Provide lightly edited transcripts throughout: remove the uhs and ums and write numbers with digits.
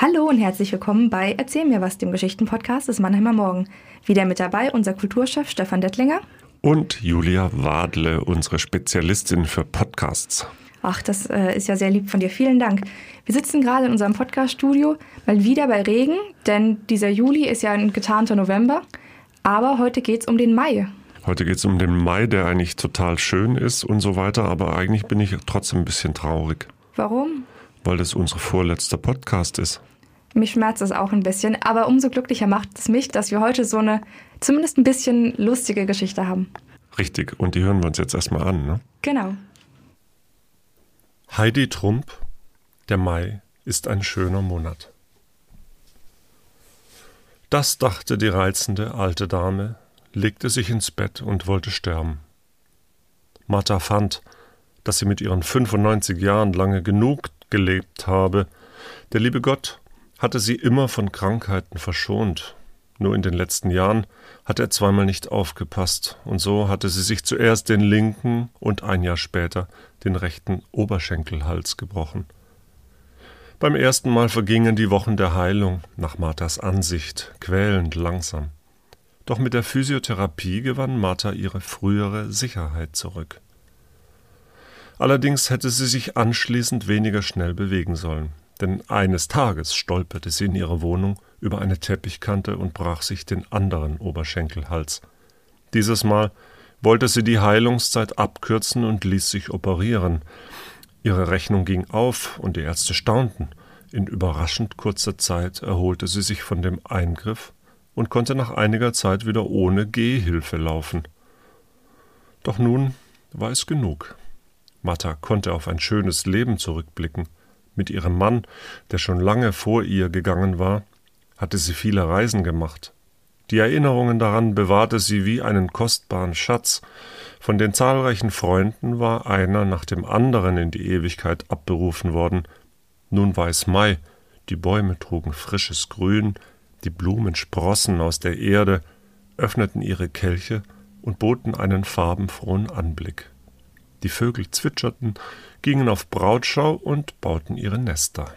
Hallo und herzlich willkommen bei Erzähl mir was, dem Geschichten-Podcast des Mannheimer Morgen. Wieder mit dabei unser Kulturchef Stefan Dettlinger. Und Julia Wadle, unsere Spezialistin für Podcasts. Ach, das ist ja sehr lieb von dir. Vielen Dank. Wir sitzen gerade in unserem Podcast-Studio, mal wieder bei Regen, denn dieser Juli ist ja ein getarnter November. Aber heute geht es um den Mai. Heute geht es um den Mai, der eigentlich total schön ist und so weiter. Aber eigentlich bin ich trotzdem ein bisschen traurig. Warum? Weil das unser vorletzter Podcast ist. Mich schmerzt es auch ein bisschen, aber umso glücklicher macht es mich, dass wir heute so eine zumindest ein bisschen lustige Geschichte haben. Richtig, und die hören wir uns jetzt erstmal an, ne? Genau. Heidi Trump, der Mai ist ein schöner Monat. Das dachte die reizende alte Dame, legte sich ins Bett und wollte sterben. Martha fand, dass sie mit ihren 95 Jahren lange genug gelebt habe. Der liebe Gott hatte sie immer von Krankheiten verschont. Nur in den letzten Jahren hat er zweimal nicht aufgepasst, und so hatte sie sich zuerst den linken und ein Jahr später den rechten Oberschenkelhals gebrochen. Beim ersten Mal vergingen die Wochen der Heilung, nach Marthas Ansicht, quälend langsam. Doch mit der Physiotherapie gewann Martha ihre frühere Sicherheit zurück. Allerdings hätte sie sich anschließend weniger schnell bewegen sollen, denn eines Tages stolperte sie in ihrer Wohnung über eine Teppichkante und brach sich den anderen Oberschenkelhals. Dieses Mal wollte sie die Heilungszeit abkürzen und ließ sich operieren. Ihre Rechnung ging auf und die Ärzte staunten. In überraschend kurzer Zeit erholte sie sich von dem Eingriff und konnte nach einiger Zeit wieder ohne Gehhilfe laufen. Doch nun war es genug. Martha konnte auf ein schönes Leben zurückblicken. Mit ihrem Mann, der schon lange vor ihr gegangen war, hatte sie viele Reisen gemacht. Die Erinnerungen daran bewahrte sie wie einen kostbaren Schatz. Von den zahlreichen Freunden war einer nach dem anderen in die Ewigkeit abberufen worden. Nun war es Mai, die Bäume trugen frisches Grün, die Blumen sprossen aus der Erde, öffneten ihre Kelche und boten einen farbenfrohen Anblick. Die Vögel zwitscherten, gingen auf Brautschau und bauten ihre Nester.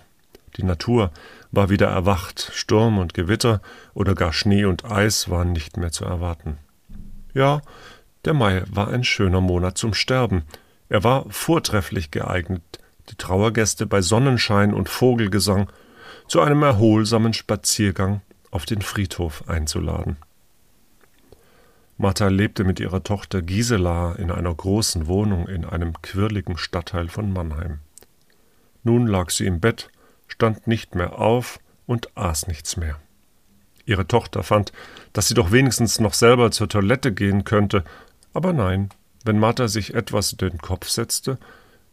Die Natur war wieder erwacht, Sturm und Gewitter oder gar Schnee und Eis waren nicht mehr zu erwarten. Ja, der Mai war ein schöner Monat zum Sterben. Er war vortrefflich geeignet, die Trauergäste bei Sonnenschein und Vogelgesang zu einem erholsamen Spaziergang auf den Friedhof einzuladen. Martha lebte mit ihrer Tochter Gisela in einer großen Wohnung in einem quirligen Stadtteil von Mannheim. Nun lag sie im Bett, stand nicht mehr auf und aß nichts mehr. Ihre Tochter fand, dass sie doch wenigstens noch selber zur Toilette gehen könnte, aber nein, wenn Martha sich etwas in den Kopf setzte,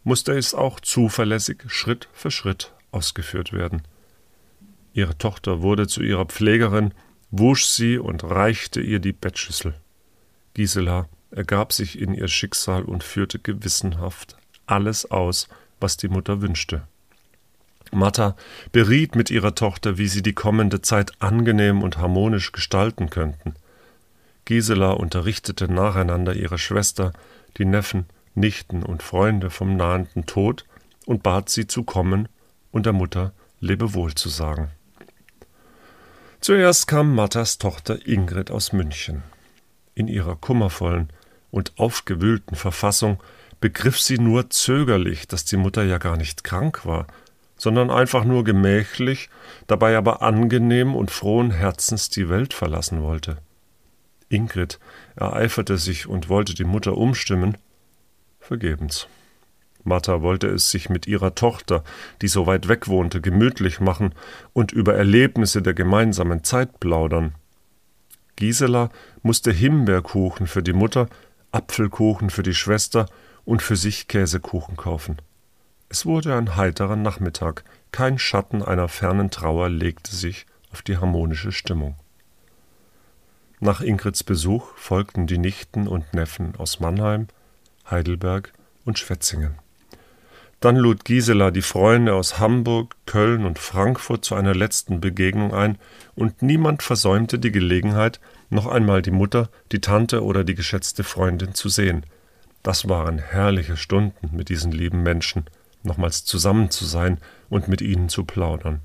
musste es auch zuverlässig Schritt für Schritt ausgeführt werden. Ihre Tochter wurde zu ihrer Pflegerin, wusch sie und reichte ihr die Bettschüssel. Gisela ergab sich in ihr Schicksal und führte gewissenhaft alles aus, was die Mutter wünschte. Martha beriet mit ihrer Tochter, wie sie die kommende Zeit angenehm und harmonisch gestalten könnten. Gisela unterrichtete nacheinander ihre Schwester, die Neffen, Nichten und Freunde vom nahenden Tod und bat sie zu kommen und der Mutter Lebewohl zu sagen. Zuerst kam Marthas Tochter Ingrid aus München. In ihrer kummervollen und aufgewühlten Verfassung begriff sie nur zögerlich, dass die Mutter ja gar nicht krank war, sondern einfach nur gemächlich, dabei aber angenehm und frohen Herzens die Welt verlassen wollte. Ingrid ereiferte sich und wollte die Mutter umstimmen, vergebens. Martha wollte es sich mit ihrer Tochter, die so weit weg wohnte, gemütlich machen und über Erlebnisse der gemeinsamen Zeit plaudern. Gisela musste Himbeerkuchen für die Mutter, Apfelkuchen für die Schwester und für sich Käsekuchen kaufen. Es wurde ein heiterer Nachmittag, kein Schatten einer fernen Trauer legte sich auf die harmonische Stimmung. Nach Ingrids Besuch folgten die Nichten und Neffen aus Mannheim, Heidelberg und Schwetzingen. Dann lud Gisela die Freunde aus Hamburg, Köln und Frankfurt zu einer letzten Begegnung ein und niemand versäumte die Gelegenheit, noch einmal die Mutter, die Tante oder die geschätzte Freundin zu sehen. Das waren herrliche Stunden mit diesen lieben Menschen, nochmals zusammen zu sein und mit ihnen zu plaudern.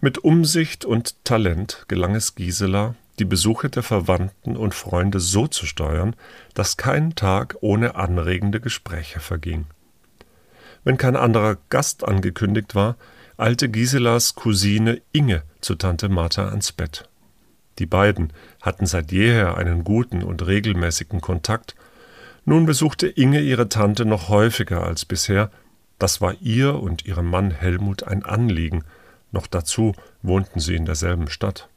Mit Umsicht und Talent gelang es Gisela, die Besuche der Verwandten und Freunde so zu steuern, dass kein Tag ohne anregende Gespräche verging. Wenn kein anderer Gast angekündigt war, eilte Giselas Cousine Inge zu Tante Martha ans Bett. Die beiden hatten seit jeher einen guten und regelmäßigen Kontakt. Nun besuchte Inge ihre Tante noch häufiger als bisher. Das war ihr und ihrem Mann Helmut ein Anliegen. Noch dazu wohnten sie in derselben Stadt.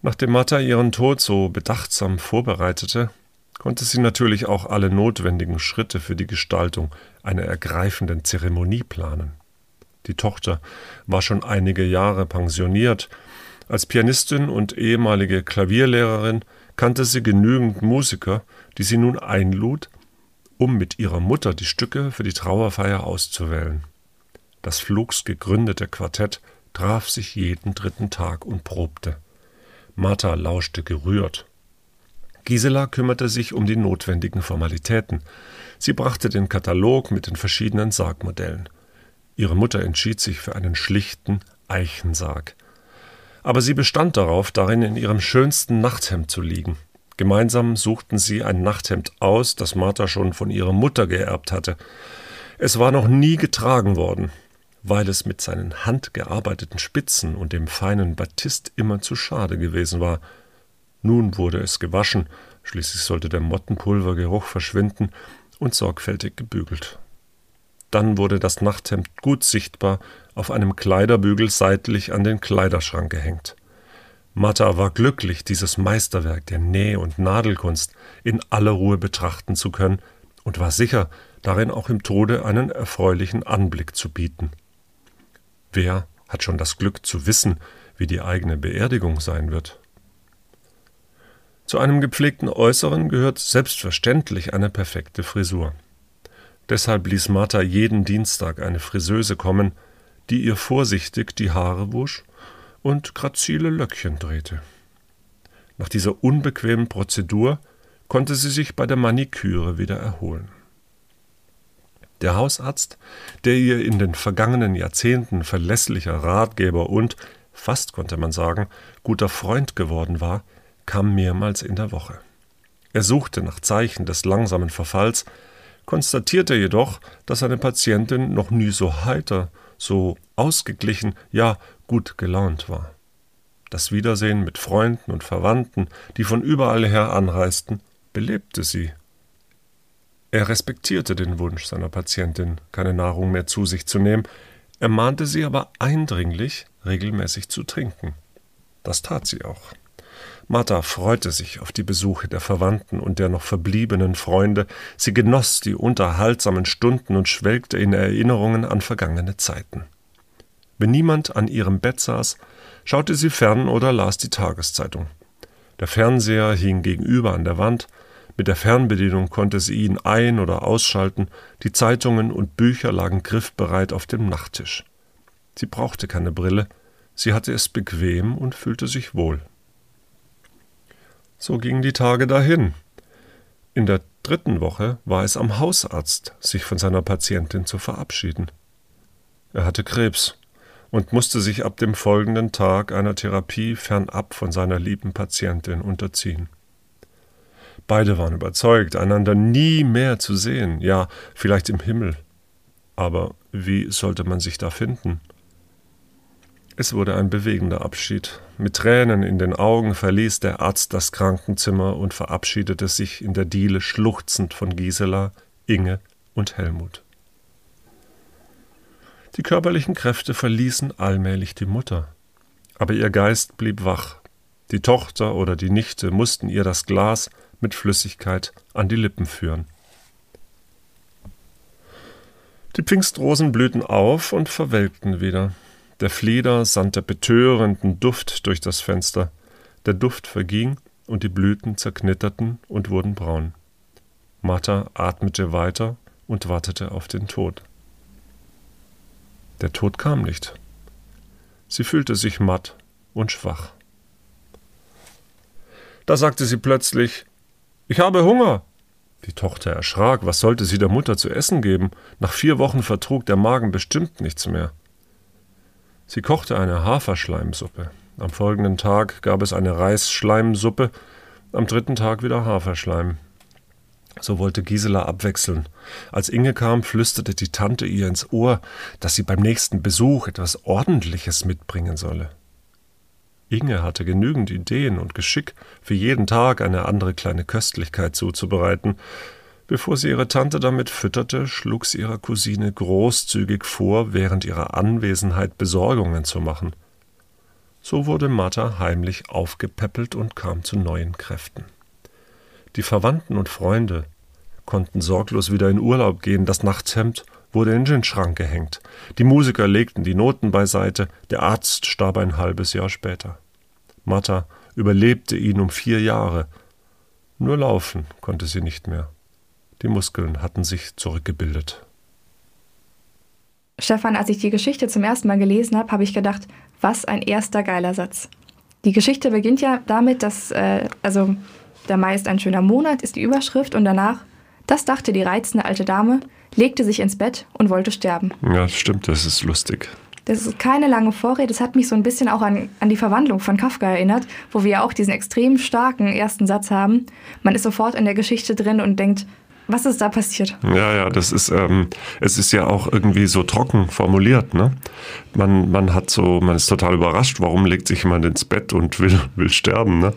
Nachdem Martha ihren Tod so bedachtsam vorbereitete, konnte sie natürlich auch alle notwendigen Schritte für die Gestaltung einer ergreifenden Zeremonie planen. Die Tochter war schon einige Jahre pensioniert. Als Pianistin und ehemalige Klavierlehrerin kannte sie genügend Musiker, die sie nun einlud, um mit ihrer Mutter die Stücke für die Trauerfeier auszuwählen. Das flugs gegründete Quartett traf sich jeden dritten Tag und probte. Martha lauschte gerührt. Gisela kümmerte sich um die notwendigen Formalitäten. Sie brachte den Katalog mit den verschiedenen Sargmodellen. Ihre Mutter entschied sich für einen schlichten Eichensarg. Aber sie bestand darauf, darin in ihrem schönsten Nachthemd zu liegen. Gemeinsam suchten sie ein Nachthemd aus, das Martha schon von ihrer Mutter geerbt hatte. Es war noch nie getragen worden, weil es mit seinen handgearbeiteten Spitzen und dem feinen Batist immer zu schade gewesen war. Nun wurde es gewaschen, schließlich sollte der Mottenpulvergeruch verschwinden, und sorgfältig gebügelt. Dann wurde das Nachthemd gut sichtbar auf einem Kleiderbügel seitlich an den Kleiderschrank gehängt. Martha war glücklich, dieses Meisterwerk der Näh- und Nadelkunst in aller Ruhe betrachten zu können und war sicher, darin auch im Tode einen erfreulichen Anblick zu bieten. Wer hat schon das Glück zu wissen, wie die eigene Beerdigung sein wird? Zu einem gepflegten Äußeren gehört selbstverständlich eine perfekte Frisur. Deshalb ließ Martha jeden Dienstag eine Friseuse kommen, die ihr vorsichtig die Haare wusch und grazile Löckchen drehte. Nach dieser unbequemen Prozedur konnte sie sich bei der Maniküre wieder erholen. Der Hausarzt, der ihr in den vergangenen Jahrzehnten verlässlicher Ratgeber und, fast konnte man sagen, guter Freund geworden war, kam mehrmals in der Woche. Er suchte nach Zeichen des langsamen Verfalls, konstatierte jedoch, dass seine Patientin noch nie so heiter, so ausgeglichen, ja gut gelaunt war. Das Wiedersehen mit Freunden und Verwandten, die von überall her anreisten, belebte sie. Er respektierte den Wunsch seiner Patientin, keine Nahrung mehr zu sich zu nehmen, ermahnte sie aber eindringlich, regelmäßig zu trinken. Das tat sie auch. Martha freute sich auf die Besuche der Verwandten und der noch verbliebenen Freunde. Sie genoss die unterhaltsamen Stunden und schwelgte in Erinnerungen an vergangene Zeiten. Wenn niemand an ihrem Bett saß, schaute sie fern oder las die Tageszeitung. Der Fernseher hing gegenüber an der Wand. Mit der Fernbedienung konnte sie ihn ein- oder ausschalten, die Zeitungen und Bücher lagen griffbereit auf dem Nachttisch. Sie brauchte keine Brille, sie hatte es bequem und fühlte sich wohl. So gingen die Tage dahin. In der dritten Woche war es am Hausarzt, sich von seiner Patientin zu verabschieden. Er hatte Krebs und musste sich ab dem folgenden Tag einer Therapie fernab von seiner lieben Patientin unterziehen. Beide waren überzeugt, einander nie mehr zu sehen, ja, vielleicht im Himmel. Aber wie sollte man sich da finden? Es wurde ein bewegender Abschied. Mit Tränen in den Augen verließ der Arzt das Krankenzimmer und verabschiedete sich in der Diele schluchzend von Gisela, Inge und Helmut. Die körperlichen Kräfte verließen allmählich die Mutter. Aber ihr Geist blieb wach. Die Tochter oder die Nichte mussten ihr das Glas mit Flüssigkeit an die Lippen führen. Die Pfingstrosen blühten auf und verwelkten wieder. Der Flieder sandte betörenden Duft durch das Fenster. Der Duft verging und die Blüten zerknitterten und wurden braun. Martha atmete weiter und wartete auf den Tod. Der Tod kam nicht. Sie fühlte sich matt und schwach. Da sagte sie plötzlich: »Ich habe Hunger!« Die Tochter erschrak, was sollte sie der Mutter zu essen geben? Nach 4 Wochen vertrug der Magen bestimmt nichts mehr. Sie kochte eine Haferschleimsuppe. Am folgenden Tag gab es eine Reisschleimsuppe, am dritten Tag wieder Haferschleim. So wollte Gisela abwechseln. Als Inge kam, flüsterte die Tante ihr ins Ohr, dass sie beim nächsten Besuch etwas Ordentliches mitbringen solle. Inge hatte genügend Ideen und Geschick, für jeden Tag eine andere kleine Köstlichkeit zuzubereiten. Bevor sie ihre Tante damit fütterte, schlug sie ihrer Cousine großzügig vor, während ihrer Anwesenheit Besorgungen zu machen. So wurde Martha heimlich aufgepäppelt und kam zu neuen Kräften. Die Verwandten und Freunde konnten sorglos wieder in Urlaub gehen, das Nachthemd wurde in den Schrank gehängt, die Musiker legten die Noten beiseite, der Arzt starb ein halbes Jahr später. Martha überlebte ihn um 4 Jahre, nur laufen konnte sie nicht mehr. Die Muskeln hatten sich zurückgebildet. Stefan, als ich die Geschichte zum ersten Mal gelesen habe, habe ich gedacht, was ein erster geiler Satz. Die Geschichte beginnt ja damit, dass, der Mai ist ein schöner Monat, ist die Überschrift, und danach, das dachte die reizende alte Dame, legte sich ins Bett und wollte sterben. Ja, stimmt, das ist lustig. Das ist keine lange Vorrede, das hat mich so ein bisschen auch an die Verwandlung von Kafka erinnert, wo wir ja auch diesen extrem starken ersten Satz haben. Man ist sofort in der Geschichte drin und denkt, was ist da passiert? Ja, das ist, es ist ja auch irgendwie so trocken formuliert, ne? Man ist total überrascht, warum legt sich jemand ins Bett und will sterben, ne?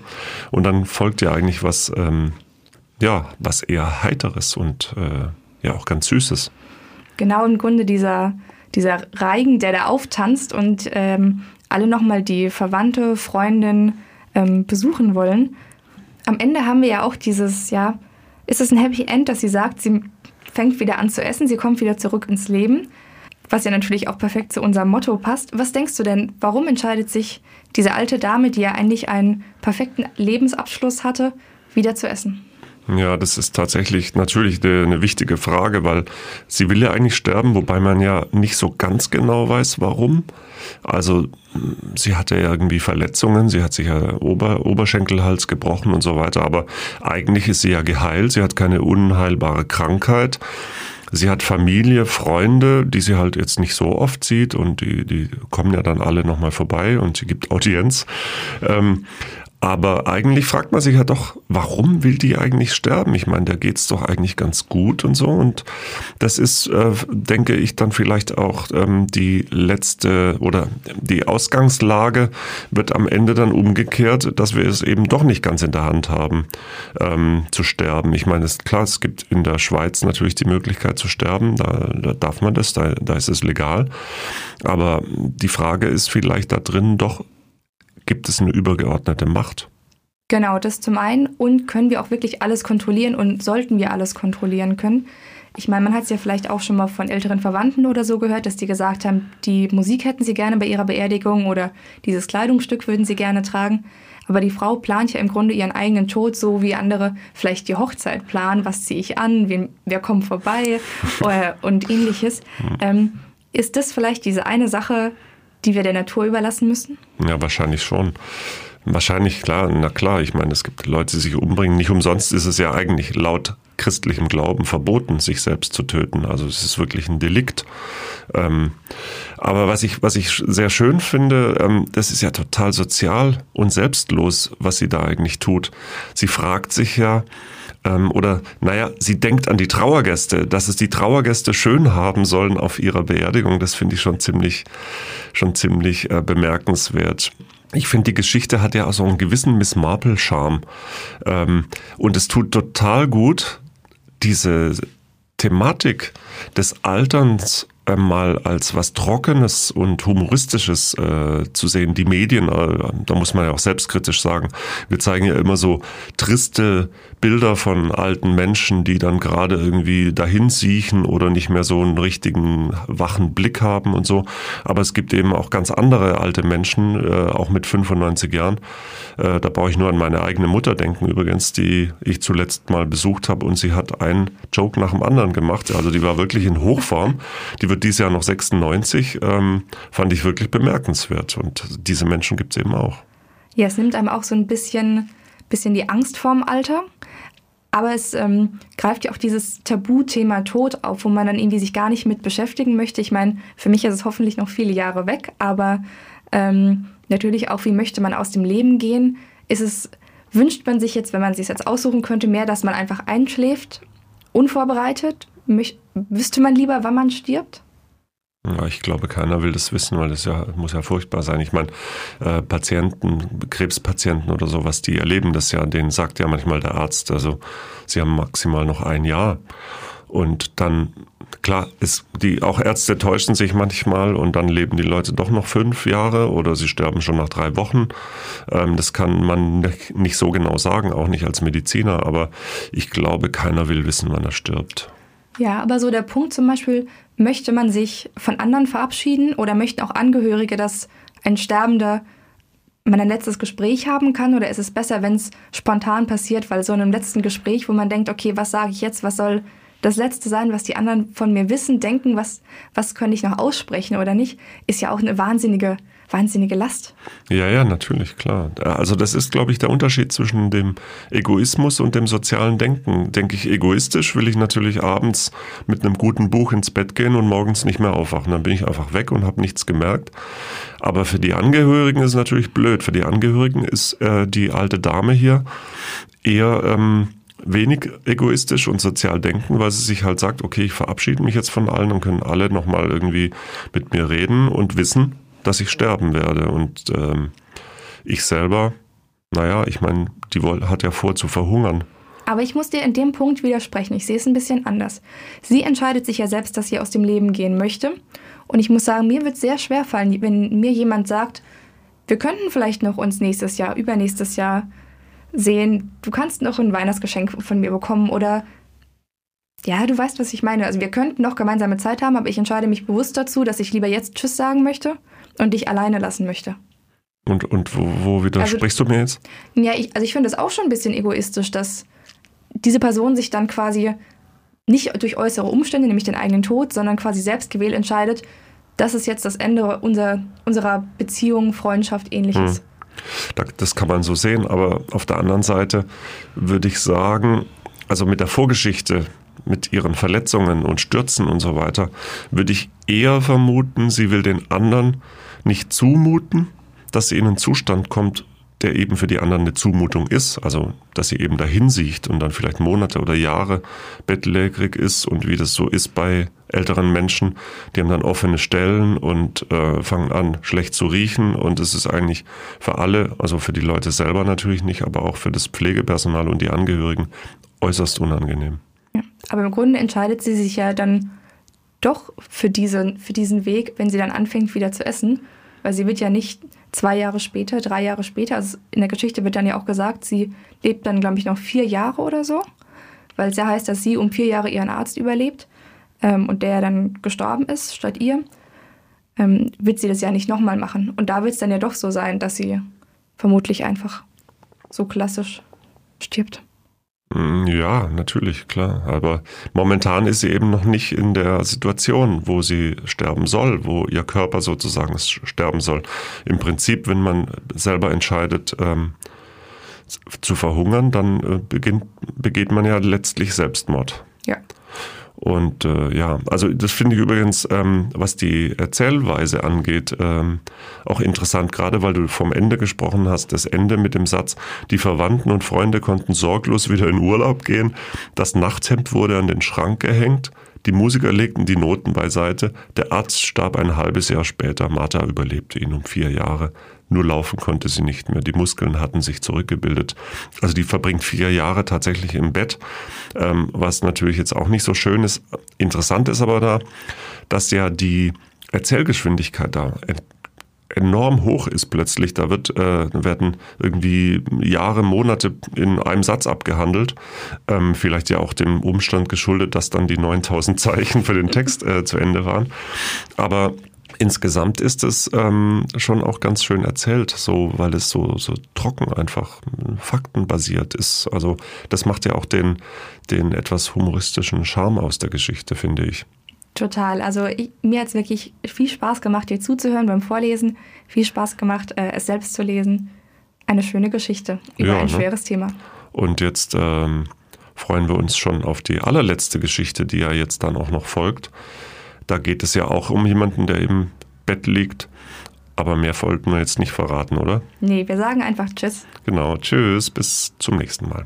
Und dann folgt ja eigentlich was eher Heiteres und auch ganz Süßes. Genau, im Grunde dieser Reigen, der da auftanzt und alle nochmal die Verwandte, Freundin besuchen wollen. Am Ende haben wir ja auch dieses, ja, ist es ein Happy End, dass sie sagt, sie fängt wieder an zu essen, sie kommt wieder zurück ins Leben, was ja natürlich auch perfekt zu unserem Motto passt. Was denkst du denn, warum entscheidet sich diese alte Dame, die ja eigentlich einen perfekten Lebensabschluss hatte, wieder zu essen? Ja, das ist tatsächlich natürlich eine wichtige Frage, weil sie will ja eigentlich sterben, wobei man ja nicht so ganz genau weiß, warum. Also sie hatte ja irgendwie Verletzungen, sie hat sich ja Oberschenkelhals gebrochen und so weiter, aber eigentlich ist sie ja geheilt, sie hat keine unheilbare Krankheit. Sie hat Familie, Freunde, die sie halt jetzt nicht so oft sieht und die kommen ja dann alle nochmal vorbei und sie gibt Audienz. Aber eigentlich fragt man sich ja doch, warum will die eigentlich sterben? Ich meine, da geht's doch eigentlich ganz gut und so. Und das ist, denke ich, dann vielleicht auch die letzte oder die Ausgangslage wird am Ende dann umgekehrt, dass wir es eben doch nicht ganz in der Hand haben, zu sterben. Ich meine, klar, es gibt in der Schweiz natürlich die Möglichkeit zu sterben. Da darf man das, da ist es legal. Aber die Frage ist vielleicht da drin doch, gibt es eine übergeordnete Macht? Genau, das zum einen. Und können wir auch wirklich alles kontrollieren und sollten wir alles kontrollieren können? Ich meine, man hat es ja vielleicht auch schon mal von älteren Verwandten oder so gehört, dass die gesagt haben, die Musik hätten sie gerne bei ihrer Beerdigung oder dieses Kleidungsstück würden sie gerne tragen. Aber die Frau plant ja im Grunde ihren eigenen Tod, so wie andere vielleicht die Hochzeit planen. Was ziehe ich an? Wer kommt vorbei? Und ähnliches. Ist das vielleicht diese eine Sache, die wir der Natur überlassen müssen? Ja, wahrscheinlich schon. Wahrscheinlich, klar. Na klar, ich meine, es gibt Leute, die sich umbringen. Nicht umsonst ist es ja eigentlich laut christlichem Glauben verboten, sich selbst zu töten. Also es ist wirklich ein Delikt. Aber was ich sehr schön finde, das ist ja total sozial und selbstlos, was sie da eigentlich tut. Sie fragt sich ja, sie denkt an die Trauergäste, dass es die Trauergäste schön haben sollen auf ihrer Beerdigung. Das finde ich schon ziemlich bemerkenswert. Ich finde, die Geschichte hat ja auch so einen gewissen Miss Marple-Charme. Und es tut total gut, diese Thematik des Alterns mal als was Trockenes und Humoristisches zu sehen. Die Medien, da muss man ja auch selbstkritisch sagen, wir zeigen ja immer so triste Bilder von alten Menschen, die dann gerade irgendwie dahin siechen oder nicht mehr so einen richtigen wachen Blick haben und so. Aber es gibt eben auch ganz andere alte Menschen, auch mit 95 Jahren. Da brauche ich nur an meine eigene Mutter denken übrigens, die ich zuletzt mal besucht habe, und sie hat einen Joke nach dem anderen gemacht. Also die war wirklich in Hochform. Die wird dieses Jahr noch 96, fand ich wirklich bemerkenswert. Und diese Menschen gibt es eben auch. Ja, es nimmt einem auch so ein bisschen die Angst vorm Alter. Aber es greift ja auch dieses Tabuthema Tod auf, wo man dann irgendwie sich gar nicht mit beschäftigen möchte. Ich meine, für mich ist es hoffentlich noch viele Jahre weg, aber natürlich auch, wie möchte man aus dem Leben gehen? Wünscht man sich jetzt, wenn man sich jetzt aussuchen könnte, mehr, dass man einfach einschläft, unvorbereitet? Wüsste man lieber, wann man stirbt? Ja, ich glaube, keiner will das wissen, weil das ja, muss ja furchtbar sein. Ich meine, Krebspatienten oder sowas, die erleben das ja, denen sagt ja manchmal der Arzt, also sie haben maximal noch ein Jahr. Und dann, klar, auch Ärzte täuschen sich manchmal und dann leben die Leute doch noch 5 Jahre oder sie sterben schon nach 3 Wochen. Das kann man nicht so genau sagen, auch nicht als Mediziner, aber ich glaube, keiner will wissen, wann er stirbt. Ja, aber so der Punkt zum Beispiel, möchte man sich von anderen verabschieden oder möchten auch Angehörige, dass ein Sterbender man ein letztes Gespräch haben kann? Oder ist es besser, wenn es spontan passiert, weil so in einem letzten Gespräch, wo man denkt, okay, was sage ich jetzt, was soll das Letzte sein, was die anderen von mir wissen, denken, was könnte ich noch aussprechen oder nicht, ist ja auch eine wahnsinnige Last. Ja, ja, natürlich, klar. Also das ist, glaube ich, der Unterschied zwischen dem Egoismus und dem sozialen Denken. Denke ich egoistisch, will ich natürlich abends mit einem guten Buch ins Bett gehen und morgens nicht mehr aufwachen. Dann bin ich einfach weg und habe nichts gemerkt. Aber für die Angehörigen ist es natürlich blöd. Für die Angehörigen ist die alte Dame hier eher wenig egoistisch und sozial denken, weil sie sich halt sagt, okay, ich verabschiede mich jetzt von allen und können alle nochmal irgendwie mit mir reden und wissen, dass ich sterben werde. Und ich selber, naja, ich meine, die hat ja vor zu verhungern. Aber ich muss dir in dem Punkt widersprechen. Ich sehe es ein bisschen anders. Sie entscheidet sich ja selbst, dass sie aus dem Leben gehen möchte. Und ich muss sagen, mir wird es sehr schwer fallen, wenn mir jemand sagt, wir könnten vielleicht noch uns nächstes Jahr, übernächstes Jahr sehen, du kannst noch ein Weihnachtsgeschenk von mir bekommen oder ja, du weißt, was ich meine. Also wir könnten noch gemeinsame Zeit haben, aber ich entscheide mich bewusst dazu, dass ich lieber jetzt Tschüss sagen möchte und dich alleine lassen möchte. Und wo widersprichst du mir jetzt? Ja, ich finde das auch schon ein bisschen egoistisch, dass diese Person sich dann quasi nicht durch äußere Umstände, nämlich den eigenen Tod, sondern quasi selbstgewählt entscheidet, das ist jetzt das Ende unserer Beziehung, Freundschaft, Ähnliches. Das kann man so sehen, aber auf der anderen Seite würde ich sagen, also mit der Vorgeschichte, mit ihren Verletzungen und Stürzen und so weiter, würde ich eher vermuten, sie will den anderen nicht zumuten, dass sie in einen Zustand kommt, der eben für die anderen eine Zumutung ist. Also, dass sie eben dahin sieht und dann vielleicht Monate oder Jahre bettlägerig ist und wie das so ist bei älteren Menschen, die haben dann offene Stellen und fangen an, schlecht zu riechen. Und es ist eigentlich für alle, also für die Leute selber natürlich nicht, aber auch für das Pflegepersonal und die Angehörigen äußerst unangenehm. Ja, aber im Grunde entscheidet sie sich ja dann doch für diesen Weg, wenn sie dann anfängt, wieder zu essen. Weil sie wird ja nicht 2 Jahre später, 3 Jahre später, also in der Geschichte wird dann ja auch gesagt, sie lebt dann, glaube ich, noch 4 Jahre oder so, weil es ja heißt, dass sie um 4 Jahre ihren Arzt überlebt und der dann gestorben ist statt ihr, wird sie das ja nicht nochmal machen. Und da wird es dann ja doch so sein, dass sie vermutlich einfach so klassisch stirbt. Ja, natürlich, klar. Aber momentan ist sie eben noch nicht in der Situation, wo sie sterben soll, wo ihr Körper sozusagen sterben soll. Im Prinzip, wenn man selber entscheidet, zu verhungern, dann begeht man ja letztlich Selbstmord. Ja. Und ja, also das finde ich übrigens, was die Erzählweise angeht, auch interessant, gerade weil du vom Ende gesprochen hast, das Ende mit dem Satz, die Verwandten und Freunde konnten sorglos wieder in Urlaub gehen, das Nachthemd wurde an den Schrank gehängt, die Musiker legten die Noten beiseite, der Arzt starb ein halbes Jahr später, Martha überlebte ihn um 4 Jahre, nur laufen konnte sie nicht mehr, die Muskeln hatten sich zurückgebildet. Also die verbringt 4 Jahre tatsächlich im Bett, was natürlich jetzt auch nicht so schön ist. Interessant ist aber da, dass ja die Erzählgeschwindigkeit da enorm hoch ist plötzlich. Da werden irgendwie Jahre, Monate in einem Satz abgehandelt. Vielleicht ja auch dem Umstand geschuldet, dass dann die 9000 Zeichen für den Text zu Ende waren. Aber insgesamt ist es schon auch ganz schön erzählt, so, weil es so trocken einfach faktenbasiert ist. Also das macht ja auch den etwas humoristischen Charme aus der Geschichte, finde ich. Total. Also mir hat es wirklich viel Spaß gemacht, dir zuzuhören beim Vorlesen. Viel Spaß gemacht, es selbst zu lesen. Eine schöne Geschichte über ein schweres Thema. Und jetzt freuen wir uns schon auf die allerletzte Geschichte, die ja jetzt dann auch noch folgt. Da geht es ja auch um jemanden, der im Bett liegt. Aber mehr wollten wir jetzt nicht verraten, oder? Nee, wir sagen einfach Tschüss. Genau, Tschüss, bis zum nächsten Mal.